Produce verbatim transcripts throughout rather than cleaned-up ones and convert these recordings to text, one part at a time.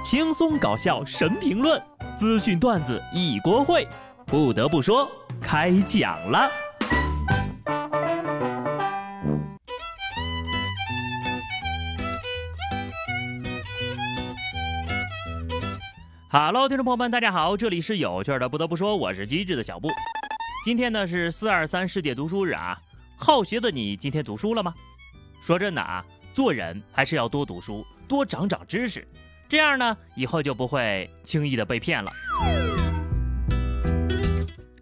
轻松搞笑神评论，资讯段子一锅烩。不得不说，开讲了。哈喽，听众朋友们，大家好，这里是有趣的。不得不说，我是机智的小布。今天呢是四二三世界读书日啊，好学的你今天读书了吗？说真的啊，做人还是要多读书，多长长知识，这样呢以后就不会轻易的被骗了。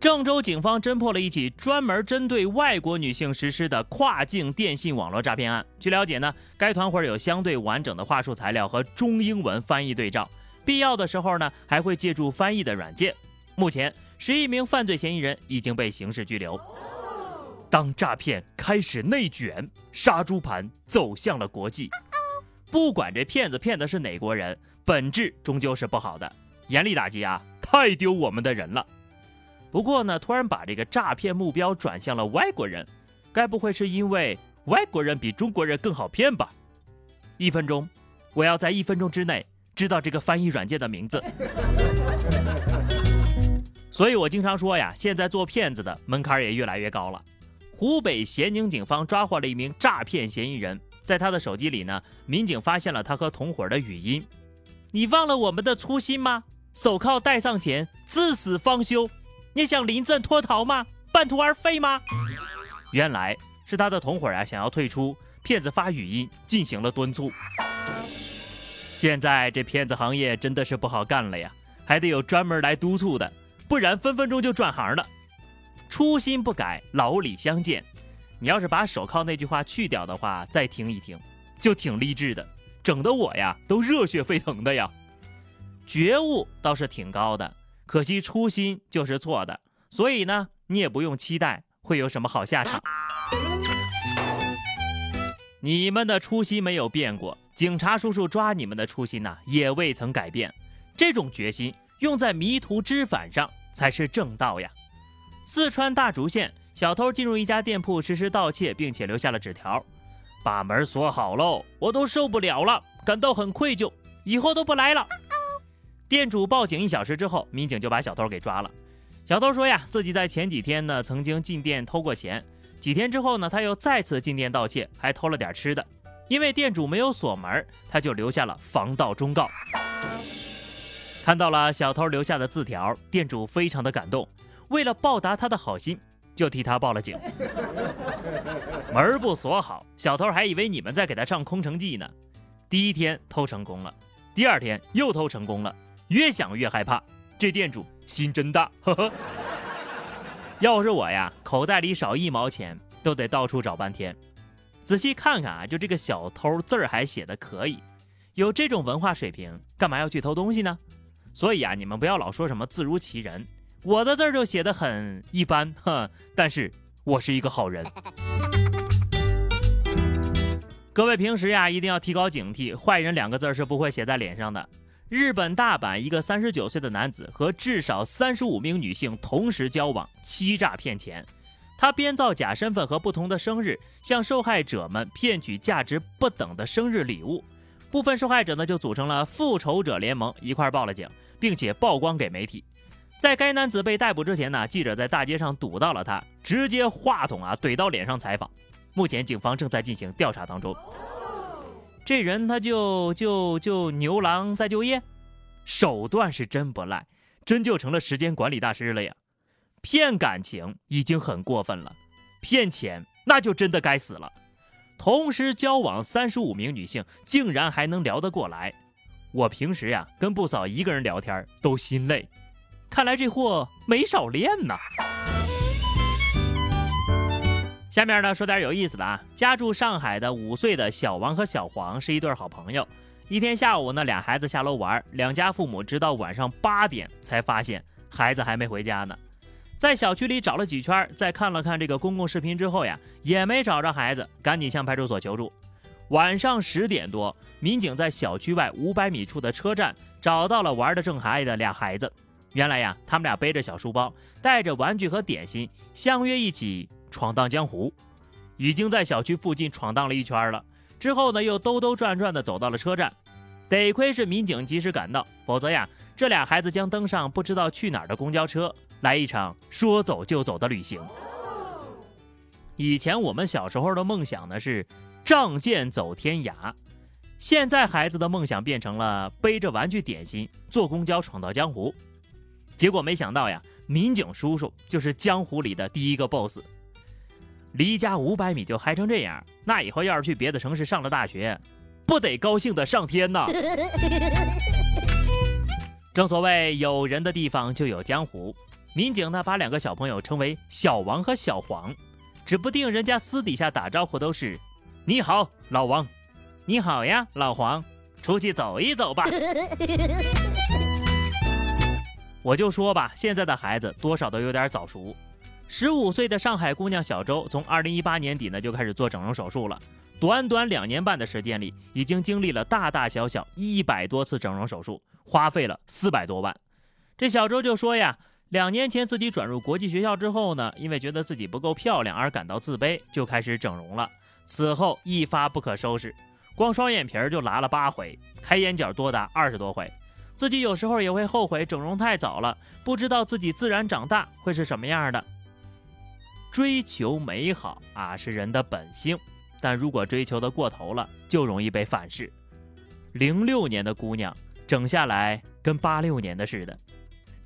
郑州警方侦破了一起专门针对外国女性实施的跨境电信网络诈骗案。据了解呢，该团伙有相对完整的话术材料和中英文翻译对照，必要的时候呢还会借助翻译的软件。目前十一名犯罪嫌疑人已经被刑事拘留。当诈骗开始内卷，杀猪盘走向了国际。不管这骗子骗的是哪国人，本质终究是不好的，严厉打击啊，太丢我们的人了。不过呢，突然把这个诈骗目标转向了外国人，该不会是因为外国人比中国人更好骗吧？一分钟，我要在一分钟之内知道这个翻译软件的名字。所以我经常说呀，现在做骗子的门槛也越来越高了。湖北咸宁警方抓获了一名诈骗嫌疑人，在他的手机里呢，民警发现了他和同伙的语音。你忘了我们的初心吗？手铐戴上前，至死方休。你想临阵脱逃吗？半途而废吗？原来是他的同伙啊，想要退出，骗子发语音进行了敦促。现在这骗子行业真的是不好干了呀，还得有专门来督促的，不然分分钟就转行了。初心不改，老理相见。你要是把手铐那句话去掉的话，再听一听，就挺励志的，整得我呀都热血沸腾的呀。觉悟倒是挺高的，可惜初心就是错的，所以呢，你也不用期待会有什么好下场。你们的初心没有变过，警察叔叔抓你们的初心呢、啊，也未曾改变。这种决心用在迷途知返上才是正道呀。四川大竹县小偷进入一家店铺实施盗窃，并且留下了纸条，把门锁好喽，我都受不了了，感到很愧疚，以后都不来了。店主报警一小时之后，民警就把小偷给抓了。小偷说呀，自己在前几天呢曾经进店偷过钱，几天之后呢他又再次进店盗窃，还偷了点吃的。因为店主没有锁门，他就留下了防盗忠告。看到了小偷留下的字条，店主非常的感动，为了报答他的好心，就替他报了警。门不锁好，小偷还以为你们在给他上空城计呢。第一天偷成功了，第二天又偷成功了，越想越害怕，这店主心真大，呵呵。要是我呀，口袋里少一毛钱都得到处找半天。仔细看看啊，就这个小偷字儿还写的可以，有这种文化水平，干嘛要去偷东西呢？所以啊，你们不要老说什么字如其人，我的字儿就写得很一般，哼，但是我是一个好人。各位平时呀，一定要提高警惕，坏人两个字是不会写在脸上的。日本大阪一个三十九岁的男子和至少三十五名女性同时交往，欺诈骗钱。他编造假身份和不同的生日，向受害者们骗取价值不等的生日礼物。部分受害者呢就组成了复仇者联盟，一块报了警，并且曝光给媒体。在该男子被逮捕之前呢，记者在大街上堵到了他，直接话筒啊怼到脸上采访。目前警方正在进行调查当中。这人他就就就牛郎再就业，手段是真不赖，真就成了时间管理大师了呀。骗感情已经很过分了，骗钱那就真的该死了。同时交往三十五名女性，竟然还能聊得过来，我平时呀、啊、跟不嫂一个人聊天都心累。看来这货没少练呐。下面呢说点有意思的啊，家住上海的五岁的小王和小黄是一对好朋友。一天下午呢，俩孩子下楼玩，两家父母直到晚上八点才发现孩子还没回家呢。在小区里找了几圈，再看了看这个公共视频之后呀，也没找着孩子，赶紧向派出所求助。晚上十点多，民警在小区外五百米处的车站找到了玩的正嗨的俩孩子。原来呀，他们俩背着小书包，带着玩具和点心，相约一起闯荡江湖。已经在小区附近闯荡了一圈了，之后呢，又兜兜转转的走到了车站。得亏是民警及时赶到，否则呀，这俩孩子将登上不知道去哪儿的公交车，来一场说走就走的旅行。以前我们小时候的梦想呢是仗剑走天涯，现在孩子的梦想变成了背着玩具点心坐公交闯到江湖。结果没想到呀，民警叔叔就是江湖里的第一个 boss。 离家五百米就嗨成这样，那以后要是去别的城市上了大学，不得高兴的上天呐！正所谓有人的地方就有江湖，民警呢把两个小朋友称为小王和小黄，指不定人家私底下打招呼都是你好老王，你好呀老黄，出去走一走吧。我就说吧，现在的孩子多少都有点早熟。十五岁的上海姑娘小周从二零一八年底呢就开始做整容手术了，短短两年半的时间里，已经经历了大大小小一百多次整容手术，花费了四百多万。这小周就说呀，两年前自己转入国际学校之后呢，因为觉得自己不够漂亮而感到自卑，就开始整容了。此后一发不可收拾，光双眼皮就拉了八回，开眼角多达二十多回。自己有时候也会后悔整容太早了，不知道自己自然长大会是什么样的。追求美好啊，是人的本性。但如果追求的过头了，就容易被反噬。零六年的姑娘整下来跟八六年的似的，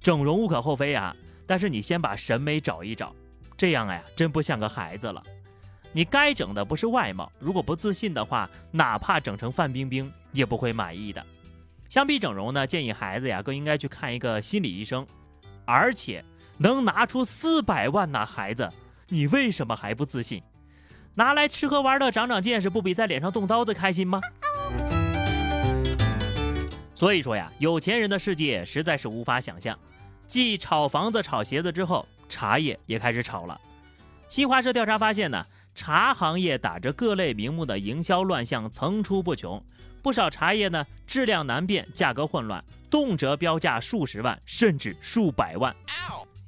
整容无可厚非啊，但是你先把审美找一找，这样呀、啊，真不像个孩子了。你该整的不是外貌，如果不自信的话，哪怕整成范冰冰也不会满意的。相比整容呢，建议孩子呀更应该去看一个心理医生，而且能拿出四百万呐、啊，孩子，你为什么还不自信？拿来吃喝玩乐长长见识，不比在脸上动刀子开心吗？所以说呀，有钱人的世界实在是无法想象。继炒房子炒鞋子之后，茶叶也开始炒了。新华社调查发现呢，茶行业打着各类名目的营销乱象层出不穷，不少茶叶呢质量难辨，价格混乱，动辄标价数十万甚至数百万。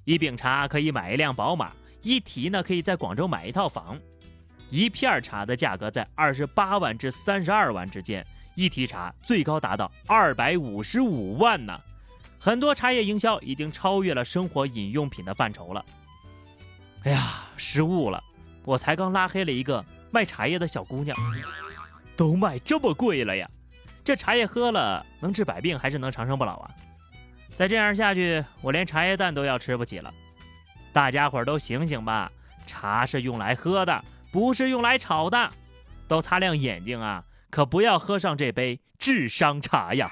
一饼茶可以买一辆宝马，一提呢可以在广州买一套房。一片茶的价格在二十八万至三十二万之间，一提茶最高达到二百五十五万呢。很多茶叶营销已经超越了生活饮用品的范畴了。哎呀，失误了！我才刚拉黑了一个卖茶叶的小姑娘，都卖这么贵了呀！这茶叶喝了能治百病，还是能长生不老啊？再这样下去，我连茶叶蛋都要吃不起了。大家伙都醒醒吧，茶是用来喝的，不是用来炒的。都擦亮眼睛啊，可不要喝上这杯智商茶呀。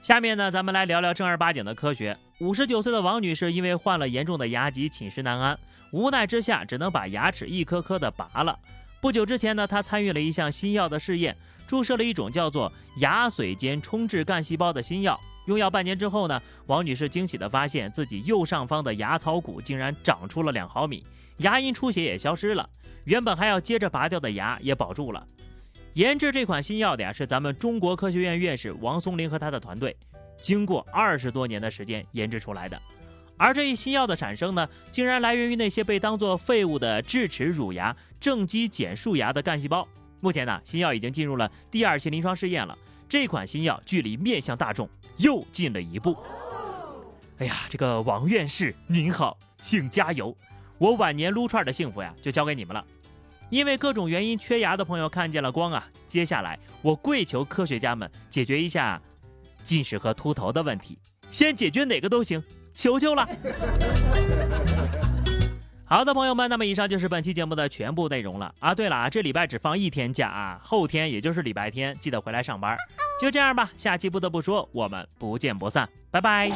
下面呢，咱们来聊聊正儿八经的科学。五十九岁的王女士因为患了严重的牙疾，寝食难安，无奈之下只能把牙齿一颗颗的拔了。不久之前呢，她参与了一项新药的试验，注射了一种叫做牙髓间充质干细胞的新药。用药半年之后呢，王女士惊喜地发现自己右上方的牙槽骨竟然长出了两毫米，牙龈出血也消失了，原本还要接着拔掉的牙也保住了。研制这款新药的呀是咱们中国科学院院士王松龄和他的团队，经过二十多年的时间研制出来的。而这一新药的产生呢，竟然来源于那些被当作废物的智齿、乳牙、正畸、减数牙的干细胞。目前呢，新药已经进入了第二期临床试验了。这款新药距离面向大众又近了一步。哎呀，这个王院士您好，请加油！我晚年撸串的幸福呀，就交给你们了。因为各种原因缺牙的朋友看见了光啊！接下来我跪求科学家们解决一下近视和秃头的问题，先解决哪个都行，求求了！好的，朋友们，那么以上就是本期节目的全部内容了啊！对了啊，这礼拜只放一天假啊，后天也就是礼拜天，记得回来上班。就这样吧，下期不得不说，我们不见不散，拜拜。